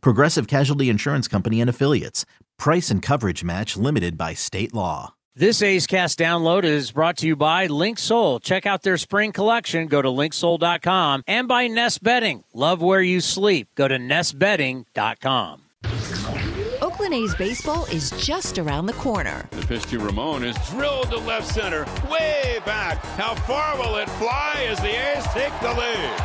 Progressive Casualty Insurance Company and Affiliates. Price and coverage match limited by state law. This A's Cast download is brought to you by Link Soul. Check out their spring collection. Go to LinkSoul.com. And by Nest Bedding. Love where you sleep. Go to NestBedding.com. Oakland A's baseball is just around the corner. The pitch to Ramon is drilled to left center, way back. How far will it fly as the A's take the lead?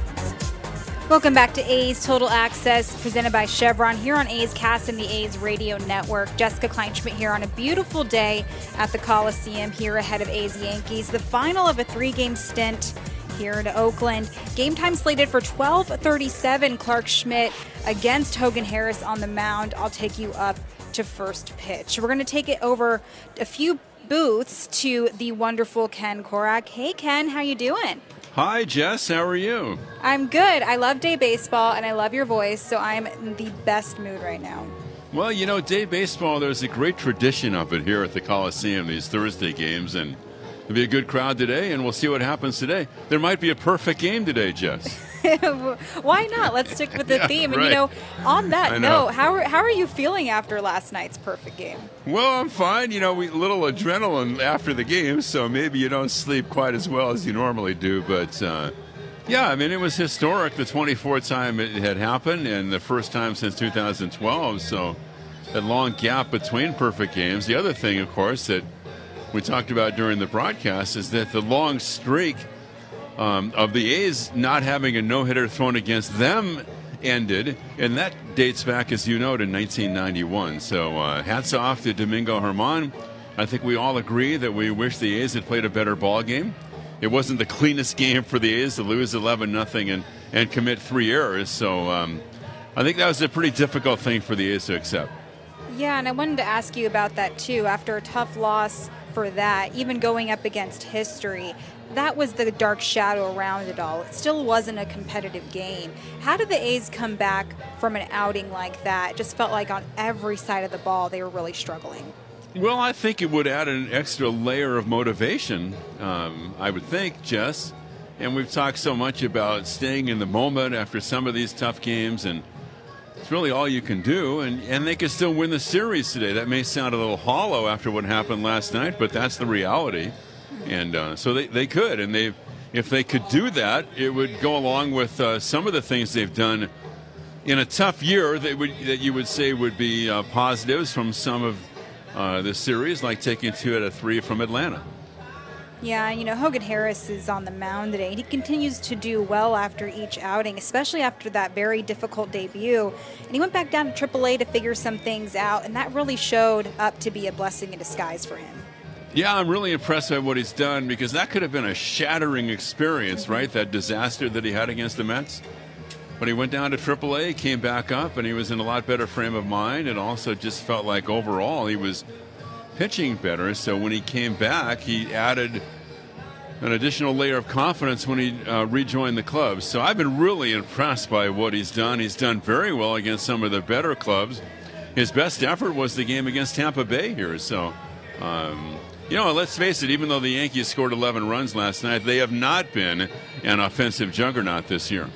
Welcome back to A's Total Access, presented by Chevron, here on A's Cast and the A's Radio Network. Jessica Kleinschmidt here on a beautiful day at the Coliseum, here ahead of A's Yankees, the final of a three-game stint here in Oakland. Game time slated for 12:37. Clark Schmidt against Hogan Harris on the mound. I'll take you up to first pitch. We're going to take it over a few booths to the wonderful Ken Korach. Hey, Ken, how you doing? Hi, Jess. How are you? I'm good. I love day baseball, and I love your voice, so I'm in the best mood right now. Well, you know, day baseball, there's a great tradition of it here at the Coliseum, these Thursday games, and it'll be a good crowd today, and we'll see what happens today. There might be a perfect game today, Jess. Why not? Let's stick with the theme. Right. And, you know, on that note, how are you feeling after last night's perfect game? Well, I'm fine. You know, we little adrenaline after the game, so maybe you don't sleep quite as well as you normally do. But, yeah, I mean, it was historic the 24th time it had happened and the first time since 2012. So that long gap between perfect games. The other thing, of course, that we talked about during the broadcast is that the long streak of the A's not having a no-hitter thrown against them ended, and that dates back, as you know, to 1991. So hats off to Domingo Germán. I think we all agree that we wish the A's had played a better ball game. It wasn't the cleanest game for the A's to lose 11-0 and commit three errors. So I think that was a pretty difficult thing for the A's to accept. Yeah, and I wanted to ask you about that, too. After a tough loss for that, even going up against history, that was the dark shadow around it all. It still wasn't a competitive game. How did the A's come back from an outing like that? It just felt like on every side of the ball they were really struggling. Well, I think it would add an extra layer of motivation, I would think, Jess. And we've talked so much about staying in the moment after some of these tough games, and it's really all you can do, and they can still win the series today. That may sound a little hollow after what happened last night, but that's the reality. And so they could, and if they could do that, it would go along with some of the things they've done in a tough year that you would say would be positives from some of the series, like taking 2 out of 3 from Atlanta. Yeah, you know, Hogan Harris is on the mound today, and he continues to do well after each outing, especially after that very difficult debut. And he went back down to AAA to figure some things out, and that really showed up to be a blessing in disguise for him. Yeah, I'm really impressed by what he's done, because that could have been a shattering experience, right? That disaster that he had against the Mets. But he went down to AAA, came back up, and he was in a lot better frame of mind, and also just felt like overall he was pitching better. So when he came back, he added an additional layer of confidence when he rejoined the club. So I've been really impressed by what he's done. He's done very well against some of the better clubs. His best effort was the game against Tampa Bay here. So, you know, let's face it, even though the Yankees scored 11 runs last night, they have not been an offensive juggernaut this year.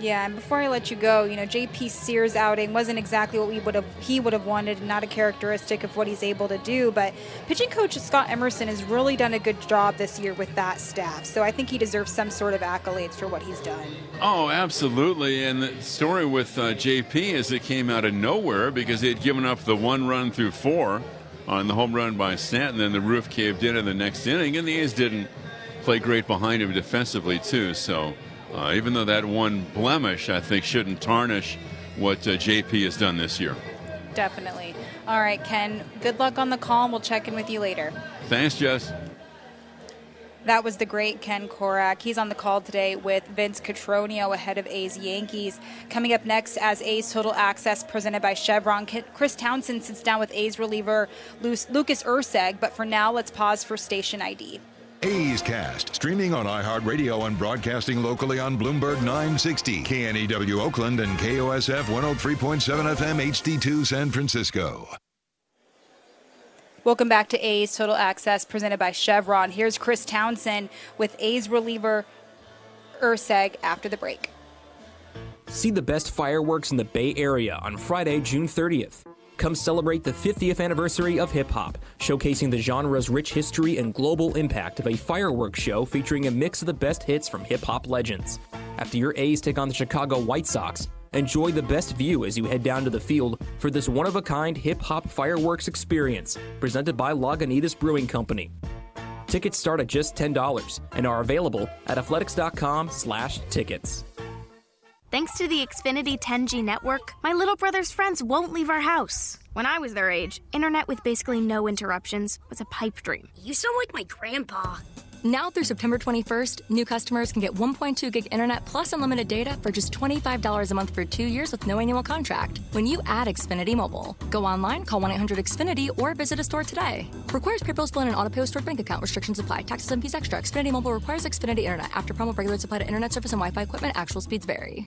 Yeah, and before I let you go, you know, J.P. Sears' outing wasn't exactly what he would have wanted, and not a characteristic of what he's able to do, but pitching coach Scott Emerson has really done a good job this year with that staff, so I think he deserves some sort of accolades for what he's done. Oh, absolutely, and the story with J.P. is it came out of nowhere, because they had given up the 1 run through 4, on the home run by Stanton. Then the roof caved in the next inning, and the A's didn't play great behind him defensively too. So even though that one blemish, I think, shouldn't tarnish what JP has done this year. Definitely. All right, Ken, good luck on the call, and we'll check in with you later. Thanks, Jess. That was the great Ken Korach. He's on the call today with Vince Cotroneo ahead of A's Yankees. Coming up next, as A's Total Access presented by Chevron, Chris Townsend sits down with A's reliever Lucas Erceg. But for now, let's pause for station ID. A's Cast, streaming on iHeartRadio and broadcasting locally on Bloomberg 960, KNEW Oakland, and KOSF 103.7 FM HD2 San Francisco. Welcome back to A's Total Access presented by Chevron. Here's Chris Townsend with A's reliever Erceg after the break. See the best fireworks in the Bay Area on Friday, June 30th. Come celebrate the 50th anniversary of hip-hop, showcasing the genre's rich history and global impact of a fireworks show featuring a mix of the best hits from hip-hop legends. After your A's take on the Chicago White Sox, enjoy the best view as you head down to the field for this one-of-a-kind hip-hop fireworks experience presented by Lagunitas Brewing Company. Tickets start at just $10 and are available at athletics.com/tickets. Thanks to the Xfinity 10G network, my little brother's friends won't leave our house. When I was their age, internet with basically no interruptions was a pipe dream. You sound like my grandpa. Now through September 21st, new customers can get 1.2 gig internet plus unlimited data for just $25 a month for 2 years with no annual contract when you add Xfinity Mobile. Go online, call 1-800-XFINITY, or visit a store today. Requires PayPal split and auto-pay stored bank account. Restrictions apply. Taxes and fees extra. Xfinity Mobile requires Xfinity internet. After promo, regular supply to internet service and Wi-Fi equipment. Actual speeds vary.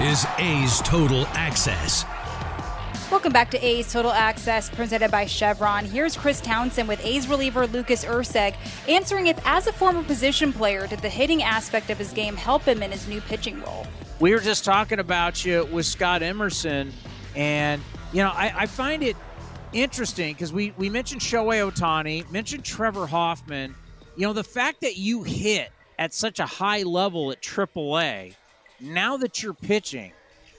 is A's Total Access. Welcome back to A's Total Access presented by Chevron. Here's Chris Townsend with A's reliever Lucas Erceg answering if, as a former position player, did the hitting aspect of his game help him in his new pitching role. We were just talking about you with Scott Emerson, and you know, I find it interesting because we mentioned Shohei Ohtani, mentioned Trevor Hoffman. You know, the fact that you hit at such a high level at AAA, now that you're pitching,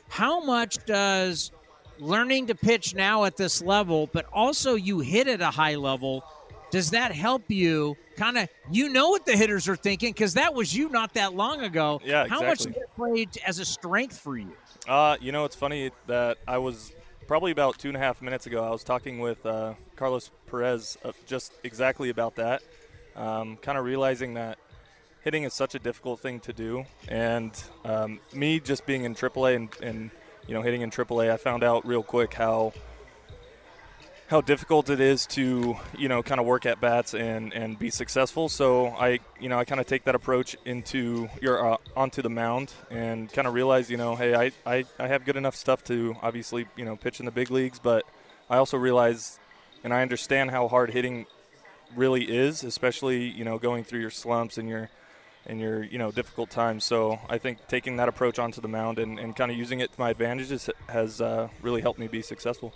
how much does learning to pitch now at this level, but also you hit at a high level, does that help you kind of, you know what the hitters are thinking, because that was you not that long ago. Yeah, exactly. How much did it play as a strength for you? You know, it's funny that I was probably about 2.5 minutes ago, I was talking with Carlos Perez just exactly about that, kind of realizing that hitting is such a difficult thing to do, and me just being in AAA and you know, hitting in AAA, I found out real quick how difficult it is to, you know, kind of work at bats and be successful. So I kind of take that approach onto the mound and kind of realize, you know, hey, I have good enough stuff to obviously, you know, pitch in the big leagues, but I also realize and I understand how hard hitting really is, especially, you know, going through your slumps and your you know, difficult times. So I think taking that approach onto the mound and kind of using it to my advantages has really helped me be successful.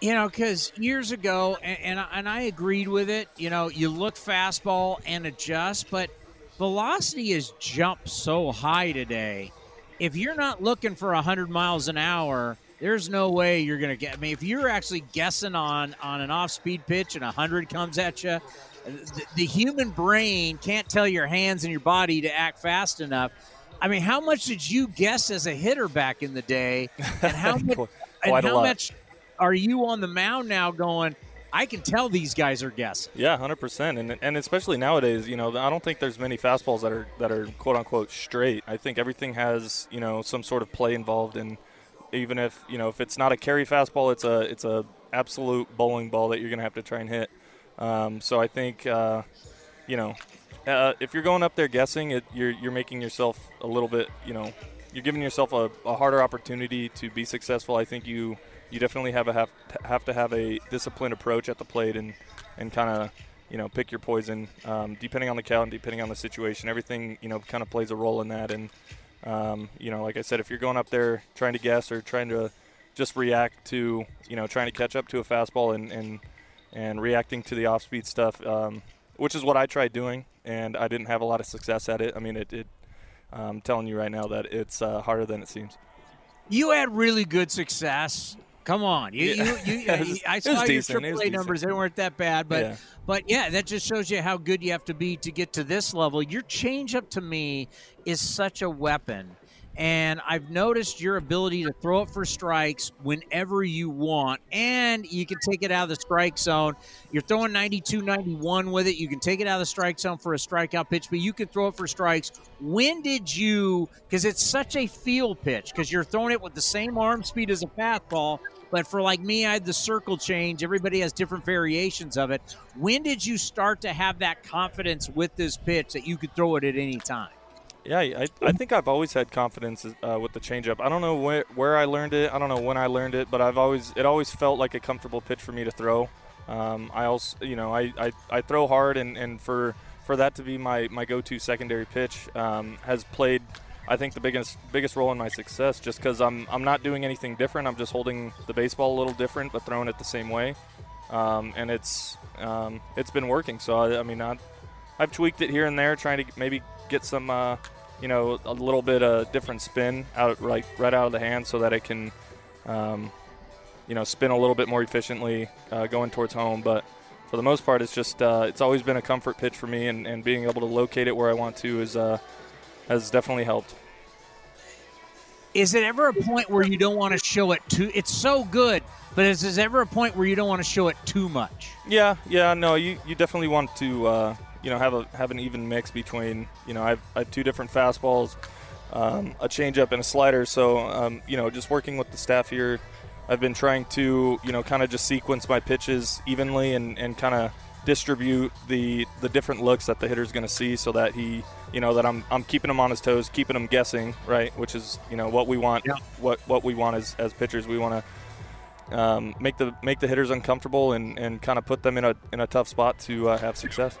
You know, because years ago, and I agreed with it, you know, you look fastball and adjust, but velocity has jumped so high today. If you're not looking for 100 miles an hour, there's no way you're going to get – I mean, if you're actually guessing on an off-speed pitch and 100 comes at you, the human brain can't tell your hands and your body to act fast enough. I mean, how much did you guess as a hitter back in the day? And how much, and how much are you on the mound now going, I can tell these guys are guessing? Yeah, 100%. And especially nowadays, you know, I don't think there's many fastballs that are quote-unquote straight. I think everything has, you know, some sort of play involved. And even if, you know, if it's not a carry fastball, it's a absolute bowling ball that you're going to have to try and hit. So I think, you know, if you're going up there guessing, you're making yourself a little bit, you know, you're giving yourself a harder opportunity to be successful. I think you you definitely have to have a disciplined approach at the plate and kind of, you know, pick your poison depending on the count, depending on the situation. Everything, you know, kind of plays a role in that. And, you know, like I said, if you're going up there trying to guess or trying to just react to, you know, trying to catch up to a fastball and reacting to the off-speed stuff, which is what I tried doing, and I didn't have a lot of success at it. I mean, I'm telling you right now that it's harder than it seems. You had really good success. Come on. I saw your AAA numbers. They weren't that bad. But, yeah, that just shows you how good you have to be to get to this level. Your changeup, to me, is such a weapon. And I've noticed your ability to throw it for strikes whenever you want. And you can take it out of the strike zone. You're throwing 92, 91 with it. You can take it out of the strike zone for a strikeout pitch, but you can throw it for strikes. When did you – because it's such a field pitch because you're throwing it with the same arm speed as a fastball, but for like me, I had the circle change. Everybody has different variations of it. When did you start to have that confidence with this pitch that you could throw it at any time? Yeah, I think I've always had confidence with the changeup. I don't know where I learned it. I don't know when I learned it, but it always felt like a comfortable pitch for me to throw. I also, you know, I throw hard, and for that to be my go-to secondary pitch has played, I think, the biggest role in my success. Just because I'm not doing anything different. I'm just holding the baseball a little different, but throwing it the same way, and it's been working. So I've tweaked it here and there, trying to maybe get some, you know, a little bit of different spin out right out of the hand so that it can, you know, spin a little bit more efficiently going towards home. But for the most part, it's just it's always been a comfort pitch for me, and being able to locate it where I want to has definitely helped. Is it ever a point where you don't want to show it too? It's so good, but is there ever a point where you don't want to show it too much? Yeah, no, you definitely want to. You know, have an even mix between, you know, I have two different fastballs, a changeup and a slider. So, you know, just working with the staff here, I've been trying to, you know, kind of just sequence my pitches evenly and kind of distribute the different looks that the hitter's going to see so that he, you know, that I'm keeping him on his toes, keeping him guessing, right, which is, you know, what we want. Yeah. What we want as pitchers, we want to make the hitters uncomfortable and kind of put them in a tough spot to have success.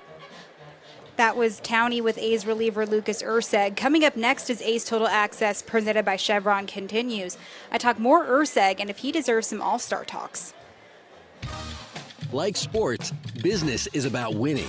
That was Townie with A's reliever Lucas Erceg. Coming up next is A's Total Access, presented by Chevron, continues. I talk more Erceg and if he deserves some all-star talks. Like sports, business is about winning.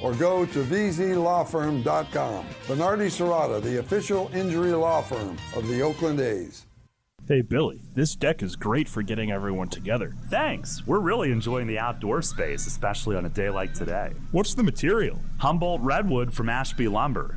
or go to vzlawfirm.com. Bernardi Serrata, the official injury law firm of the Oakland A's. Hey, Billy, this deck is great for getting everyone together. Thanks. We're really enjoying the outdoor space, especially on a day like today. What's the material? Humboldt Redwood from Ashby Lumber.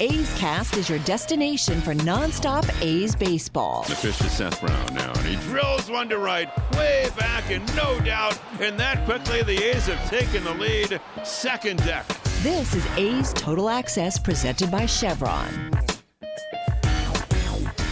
A's Cast is your destination for nonstop A's baseball. The fish is Seth Brown now, and he drills one to right, way back, and no doubt, and that quickly the A's have taken the lead. Second deck. This is A's Total Access, presented by Chevron.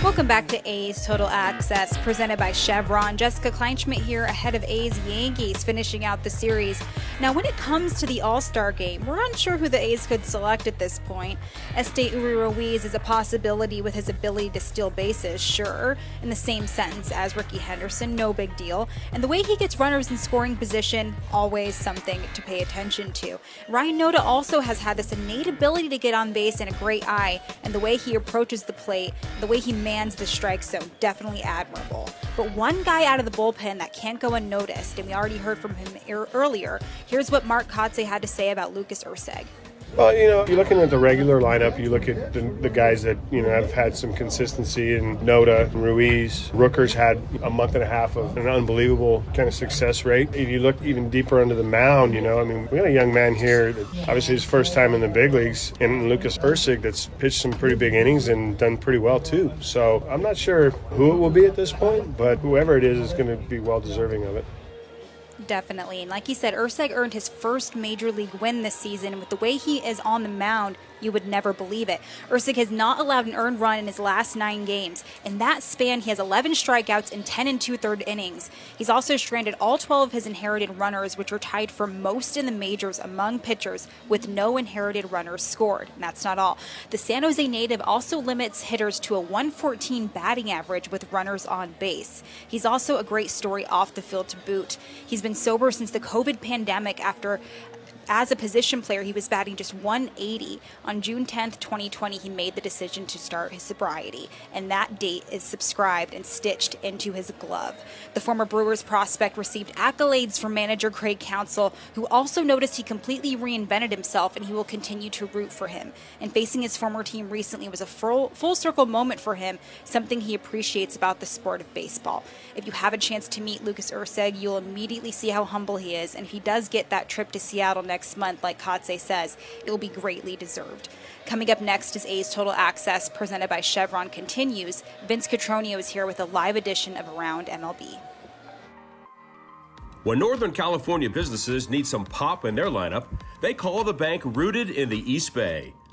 Welcome back to A's Total Access, presented by Chevron. Jessica Kleinschmidt here ahead of A's-Yankees, finishing out the series. Now, when it comes to the All-Star game, we're unsure who the A's could select at this point. point. Esteury Ruiz is a possibility with his ability to steal bases, sure, in the same sentence as Rickey Henderson, no big deal. And the way he gets runners in scoring position, always something to pay attention to. Ryan Noda also has had this innate ability to get on base and a great eye, and the way he approaches the plate, the way he mans the strike zone, definitely admirable. But one guy out of the bullpen that can't go unnoticed, and we already heard from him earlier, here's what Mark Kotsay had to say about Lucas Erceg. Well, you know, you're looking at the regular lineup, you look at the guys that, you know, have had some consistency in Noda and Ruiz. Rooker's had a month and a half of an unbelievable kind of success rate. If you look even deeper under the mound, you know, I mean, we got a young man here that obviously his first time in the big leagues, and Lucas Erceg that's pitched some pretty big innings and done pretty well too. So I'm not sure who it will be at this point, but whoever it is going to be well deserving of it. Definitely. And like you said, Erceg earned his first major league win this season. And with the way he is on the mound, you would never believe it. Erceg has not allowed an earned run in his last 9 games. In that span, he has 11 strikeouts in 10 and 2/3 innings. He's also stranded all 12 of his inherited runners, which are tied for most in the majors among pitchers with no inherited runners scored. And that's not all. The San Jose native also limits hitters to a 114 batting average with runners on base. He's also a great story off the field to boot. He's been sober since the COVID pandemic after, as a position player, he was batting just 180. On June 10th, 2020, he made the decision to start his sobriety, and that date is subscribed and stitched into his glove. The former Brewers prospect received accolades from manager Craig Counsell, who also noticed he completely reinvented himself, and he will continue to root for him. And facing his former team recently was a full circle moment for him, something he appreciates about the sport of baseball. If you have a chance to meet Lucas Erceg, you'll immediately see how humble he is, and if he does get that trip to Seattle next month, like Kotsay says, it will be greatly deserved. Coming up next is A's Total Access, presented by Chevron Continues. Vince Cotroneo is here with a live edition of Around MLB. When Northern California businesses need some pop in their lineup, they call the bank rooted in the East Bay,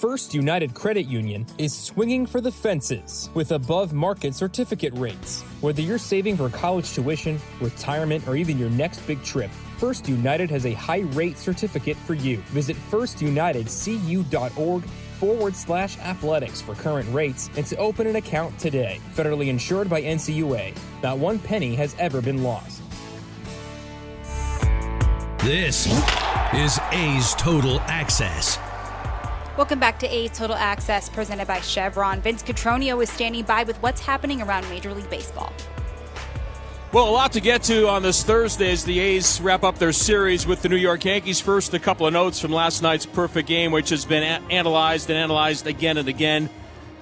First United Credit Union is swinging for the fences with above-market certificate rates. Whether you're saving for college tuition, retirement, or even your next big trip, First United has a high-rate certificate for you. Visit firstunitedcu.org/athletics for current rates and to open an account today. Federally insured by NCUA. Not one penny has ever been lost. This is A's Total Access. Welcome back to A's Total Access, presented by Chevron. Vince Cotroneo is standing by with what's happening around Major League Baseball. Well, a lot to get to on this Thursday as the A's wrap up their series with the New York Yankees. First, a couple of notes from last night's perfect game, which has been analyzed and analyzed again and again.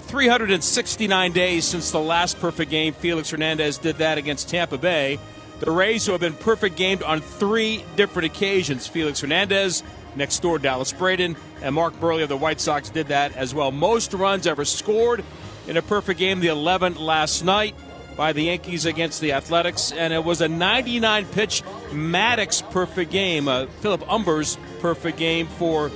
369 days since the last perfect game. Felix Hernandez did that against Tampa Bay. The Rays, who have been perfect gamed on 3 different occasions. Felix Hernandez, next door Dallas Braden, and Mark Buehrle of the White Sox did that as well. Most runs ever scored in a perfect game, the 11th last night by the Yankees against the Athletics, and it was a 99-pitch Maddox perfect game. Philip Humber's perfect game for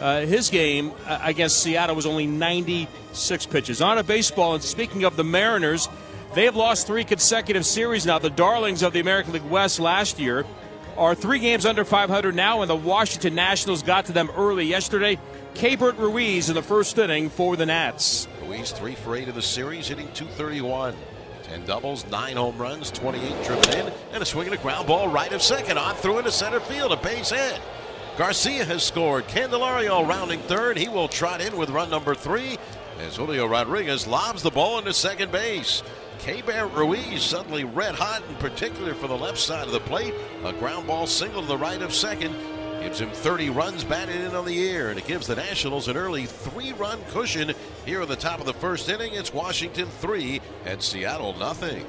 his game against Seattle was only 96 pitches. On to baseball, and speaking of the Mariners, they have lost 3 consecutive series now. The darlings of the American League West last year are 3 games under 500 now, and the Washington Nationals got to them early yesterday. Keibert Ruiz in the first inning for the Nats. Ruiz 3-for-8 of the series, hitting .231. 10 doubles, 9 home runs, 28 driven in, and a swing and a ground ball right of second. On through into center field, a base hit. Garcia has scored. Candelario rounding third. He will trot in with run number 3 as Julio Rodriguez lobs the ball into second base. Keibert Ruiz suddenly red hot, in particular for the left side of the plate. A ground ball single to the right of second gives him 30 runs batted in on the year, and it gives the Nationals an early 3-run cushion here at the top of the first inning. It's Washington 3 and Seattle nothing.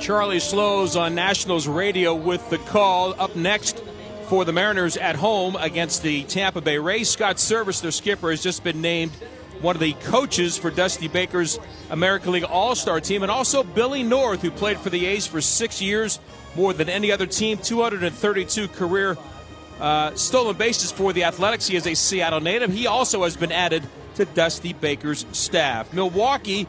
Charlie Slows on Nationals radio with the call. Up next for the Mariners at home against the Tampa Bay Rays, Scott Service, their skipper, has just been named one of the coaches for Dusty Baker's American League All-Star team, and also Billy North, who played for the A's for 6 years, more than any other team, 232 career stolen bases for the Athletics. He is a Seattle native. He also has been added to Dusty Baker's staff. Milwaukee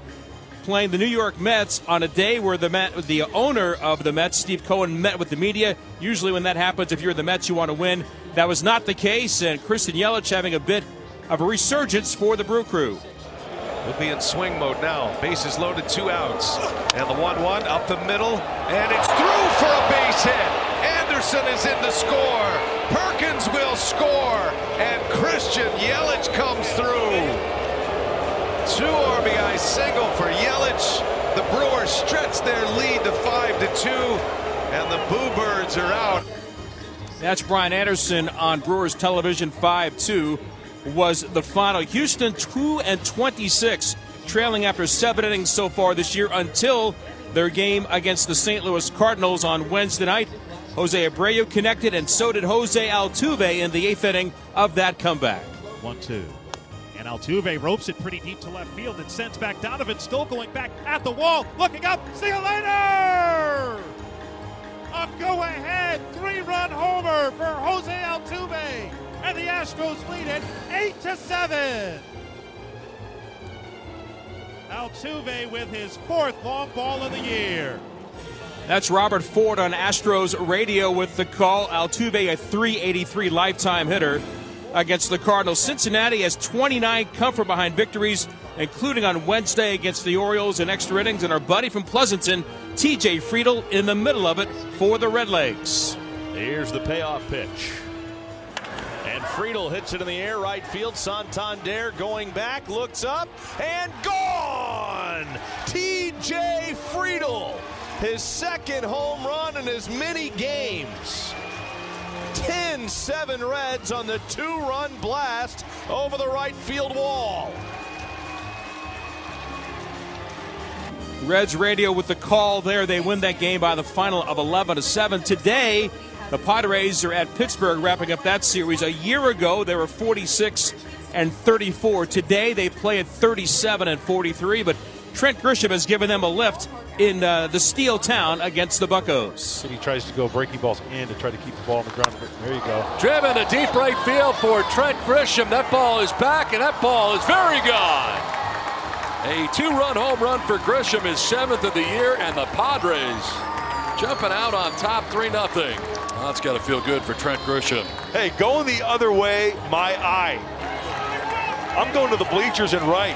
playing the New York Mets on a day where the owner of the Mets, Steve Cohen, met with the media. Usually when that happens, if you're the Mets, you want to win. That was not the case, and Christian Yelich having a bit of a resurgence for the Brew Crew. We'll be in swing mode now. Bases loaded, 2 outs. And the 1-1 up the middle, and it's through for a base hit. Anderson is in to score. Perkins will score, and Christian Yelich comes through. 2 RBI single for Yelich. The Brewers stretch their lead to 5-2, and the Boo Birds are out. That's Brian Anderson on Brewers television. 5-2 was the final. Houston 2-26, trailing after 7 innings so far this year until their game against the St. Louis Cardinals on Wednesday night. Jose Abreu connected, and so did Jose Altuve in the 8th inning of that comeback. 1-2. And Altuve ropes it pretty deep to left field and sends back Donovan, still going back at the wall, looking up, see you later! A go-ahead 3-run homer for Jose Altuve, and the Astros lead it 8-7. Altuve with his 4th long ball of the year. That's Robert Ford on Astros radio with the call. Altuve, a .383 lifetime hitter against the Cardinals. Cincinnati has 29 come-from-behind victories, including on Wednesday against the Orioles in extra innings, and our buddy from Pleasanton, TJ Friedl, in the middle of it for the Redlegs. Here's the payoff pitch. And Friedl hits it in the air, right field. Santander going back, looks up, and gone! TJ Friedl, his 2nd home run in as many games. 10-7 Reds on the 2-run blast over the right field wall. Reds radio with the call there. They win that game by the final of 11-7. Today, the Padres are at Pittsburgh wrapping up that series. A year ago, they were 46-34. Today, they play at 37-43, but Trent Grisham has given them a lift in the Steel Town against the Buccos. He tries to go breaking balls in to try to keep the ball on the ground. There you go. Driven to deep right field for Trent Grisham. That ball is back, and that ball is very gone. A 2-run home run for Grisham, his 7th of the year, and the Padres jumping out on top 3-0. Well, that's got to feel good for Trent Grisham. Hey, going the other way, my eye. I'm going to the bleachers and right.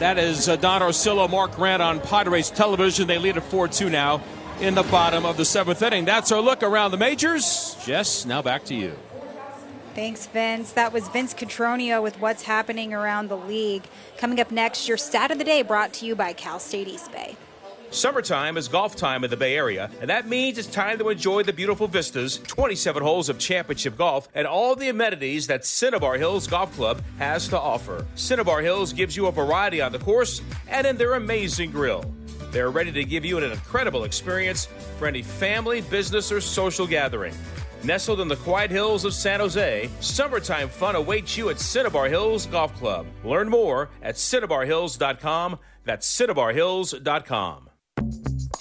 That is Don Orsillo, Mark Grant on Padres television. They lead at 4-2 now in the bottom of the 7th inning. That's our look around the majors. Jess, now back to you. Thanks, Vince. That was Vince Cotroneo with what's happening around the league. Coming up next, your stat of the day brought to you by Cal State East Bay. Summertime is golf time in the Bay Area, and that means it's time to enjoy the beautiful vistas, 27 holes of championship golf, and all the amenities that Cinnabar Hills Golf Club has to offer. Cinnabar Hills gives you a variety on the course and in their amazing grill. They're ready to give you an incredible experience for any family, business, or social gathering. Nestled in the quiet hills of San Jose, summertime fun awaits you at Cinnabar Hills Golf Club. Learn more at CinnabarHills.com. That's CinnabarHills.com.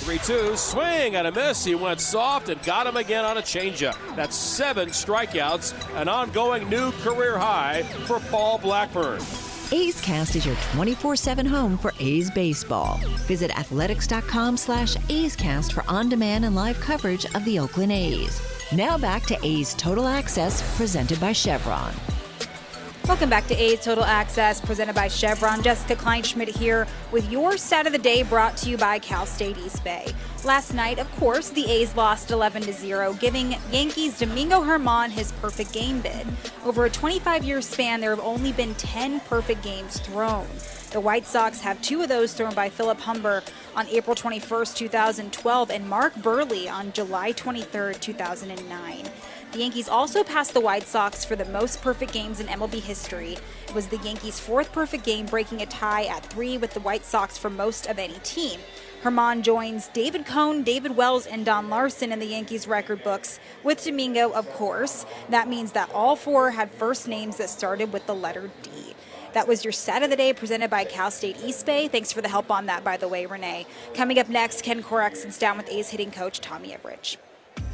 3-2, swing and a miss. He went soft and got him again on a changeup. That's 7 strikeouts, an ongoing new career high for Paul Blackburn. A's Cast is your 24/7 home for A's baseball. Visit athletics.com/A's Cast for on-demand and live coverage of the Oakland A's. Now back to A's Total Access, presented by Chevron. Welcome back to A's Total Access, presented by Chevron. Jessica Kleinschmidt here with your Stat of the Day, brought to you by Cal State East Bay. Last night, of course, the A's lost 11-0, giving Yankees Domingo Germán his perfect game bid. Over a 25-year span, there have only been 10 perfect games thrown. The White Sox have two of those thrown by Philip Humber on April 21st, 2012, and Mark Buehrle on July 23rd, 2009. The Yankees also passed the White Sox for the most perfect games in MLB history. It was the Yankees' fourth perfect game, breaking a tie at 3 with the White Sox for most of any team. Germán joins David Cohn, David Wells, and Don Larson in the Yankees' record books, with Domingo, of course. That means that all 4 had first names that started with the letter D. That was your Stat of the Day, presented by Cal State East Bay. Thanks for the help on that, by the way, Renee. Coming up next, Ken Korach sits down with A's hitting coach Tommy Everidge.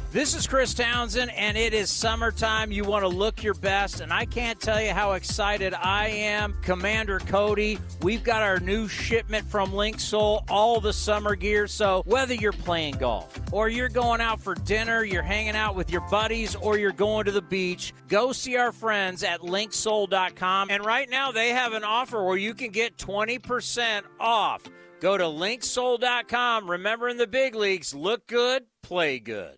This is Chris Townsend, and it is summertime. You want to look your best, and I can't tell you how excited I am. Commander Cody, we've got our new shipment from Link Soul, all the summer gear. So whether you're playing golf, or you're going out for dinner, you're hanging out with your buddies, or you're going to the beach, go see our friends at LinkSoul.com. And right now they have an offer where you can get 20% off. Go to LinkSoul.com. Remember, in the big leagues, look good, play good.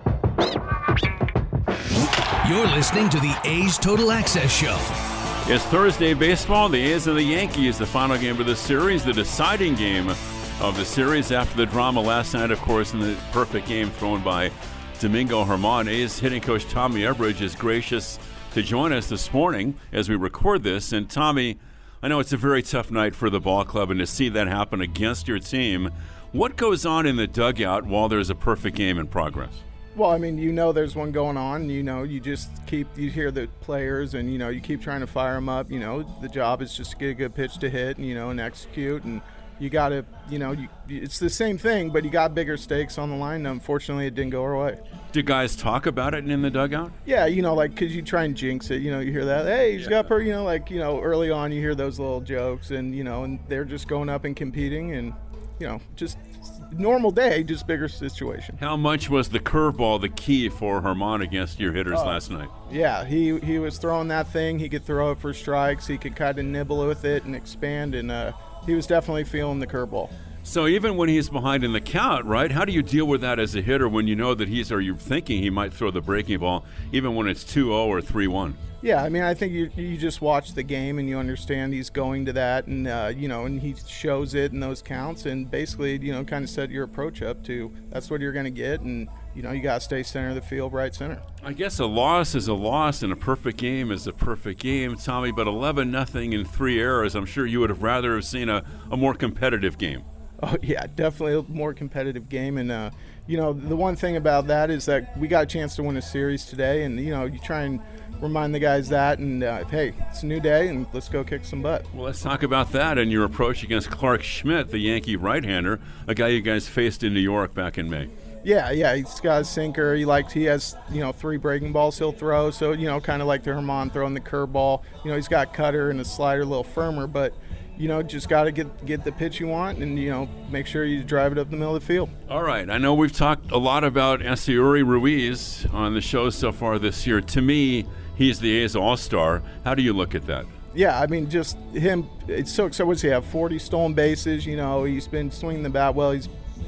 You're listening to the A's Total Access Show. It's Thursday baseball. The A's and the Yankees, the final game of the series, the deciding game of the series after the drama last night, of course, in the perfect game thrown by Domingo Germán. A's hitting coach Tommy Everidge is gracious to join us this morning as we record this. And Tommy, I know it's a very tough night for the ball club, and to see that happen against your team, what goes on in the dugout while there's a perfect game in progress? Well, I mean, you know there's one going on. You know, you just keep, you hear the players, and, you know, you keep trying to fire them up. You know, the job is just to get a good pitch to hit and, you know, and execute. And you got to, you know, it's the same thing, but you got bigger stakes on the line. Unfortunately, it didn't go our way. Do guys talk about it in the dugout? Yeah, you know, like, because you try and jinx it. You know, you hear that, hey, he's got, you know, like, you know, early on you hear those little jokes, and, you know, and they're just going up and competing and, you know, just normal day, just bigger situation. How much was the curveball the key for Germán against your hitters last night? Yeah, he was throwing that thing. He could throw it for strikes. He could kind of nibble with it and expand, and he was definitely feeling the curveball. So even when he's behind in the count, right, how do you deal with that as a hitter when you know that he's, or you're thinking he might throw the breaking ball, even when it's 2-0 or 3-1? Yeah, I mean, I think you just watch the game and you understand he's going to that, and, you know, and he shows it in those counts, and basically, you know, kind of set your approach up to that's what you're going to get, and, you know, you got to stay center of the field, right center. I guess a loss is a loss and a perfect game is a perfect game, Tommy, but 11-0 in 3 errors, I'm sure you would have rather have seen a more competitive game. Oh, yeah, definitely a more competitive game. And, you know, the one thing about that is that we got a chance to win a series today. And, you know, you try and remind the guys that. And, hey, it's a new day, and let's go kick some butt. Well, let's talk about that and your approach against Clark Schmidt, the Yankee right-hander, a guy you guys faced in New York back in May. Yeah, he's got a sinker. He has, you know, 3 breaking balls he'll throw. So, you know, kind of like the Germán throwing the curveball. You know, he's got cutter and a slider a little firmer, but you know, just got to get the pitch you want and, you know, make sure you drive it up the middle of the field. All right. I know we've talked a lot about Esteury Ruiz on the show so far this year. To me, he's the A's all-star. How do you look at that? Yeah, I mean, just him. It's so exciting. What's he have, 40 stolen bases? You know, he's been swinging the bat well.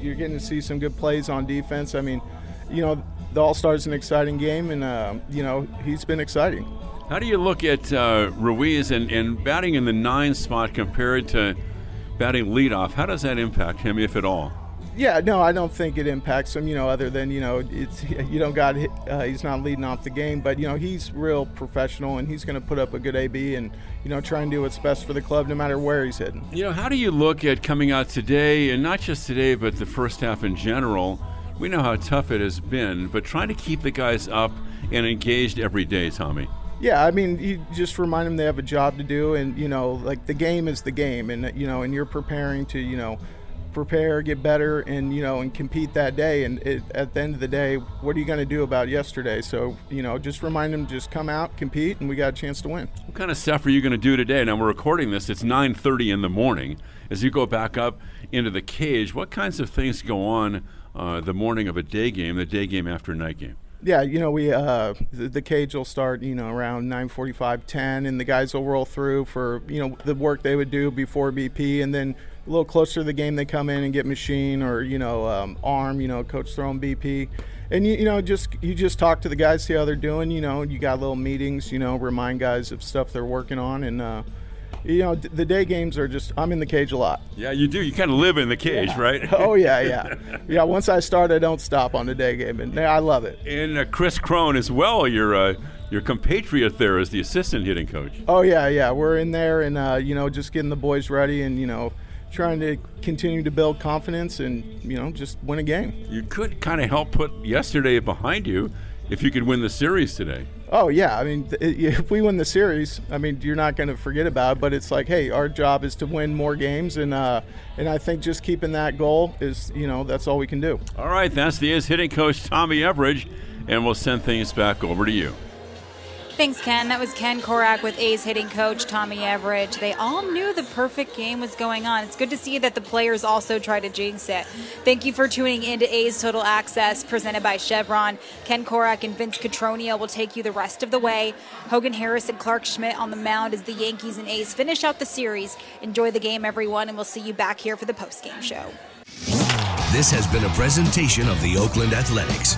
You're getting to see some good plays on defense. I mean, you know, the all-star is an exciting game, and, you know, he's been exciting. How do you look at Ruiz and batting in the 9 spot compared to batting leadoff? How does that impact him, if at all? Yeah, no, I don't think it impacts him, you know, other than, you know, it's, you don't got, he's not leading off the game, but, you know, he's real professional and he's going to put up a good AB and, you know, try and do what's best for the club no matter where he's hitting. You know, how do you look at coming out today, and not just today, but the first half in general? We know how tough it has been, but trying to keep the guys up and engaged every day, Tommy. Yeah, I mean, you just remind them they have a job to do, and, you know, like, the game is the game, and, you know, and you're preparing to, you know, prepare, get better, and, you know, and compete that day. And at the end of the day, what are you going to do about yesterday? So, you know, just remind them, just come out, compete, and we got a chance to win. What kind of stuff are you going to do today? Now, we're recording this, it's 9:30 in the morning. As you go back up into the cage, what kinds of things go on the morning of a day game, the day game after night game? Yeah, you know, we the cage will start, you know, around 9:45, 10, and the guys will roll through for, you know, the work they would do before BP, and then a little closer to the game they come in and get machine or, you know, arm, you know, coach throwing BP. And, you know, you just talk to the guys, see how they're doing, you know, you got little meetings, you know, remind guys of stuff they're working on, and, you know, the day games are just, I'm in the cage a lot. Yeah, you do. You kind of live in the cage, yeah. Right? Oh, yeah, yeah. Yeah, once I start, I don't stop on the day game, and I love it. And Chris Krohn as well, your compatriot there as the assistant hitting coach. Oh, yeah, yeah. We're in there and, you know, just getting the boys ready and, you know, trying to continue to build confidence and, you know, just win a game. You could kind of help put yesterday behind you if you could win the series today. Oh, yeah. I mean, if we win the series, I mean, you're not going to forget about it. But it's like, hey, our job is to win more games. And I think just keeping that goal is, you know, that's all we can do. All right. That's the A's hitting coach, Tommy Everidge. And we'll send things back over to you. Thanks, Ken. That was Ken Korach with A's hitting coach Tommy Everidge. They all knew the perfect game was going on. It's good to see that the players also try to jinx it. Thank you for tuning in to A's Total Access, presented by Chevron. Ken Korach and Vince Cotroneo will take you the rest of the way. Hogan Harris and Clark Schmidt on the mound as the Yankees and A's finish out the series. Enjoy the game, everyone, and we'll see you back here for the postgame show. This has been a presentation of the Oakland Athletics.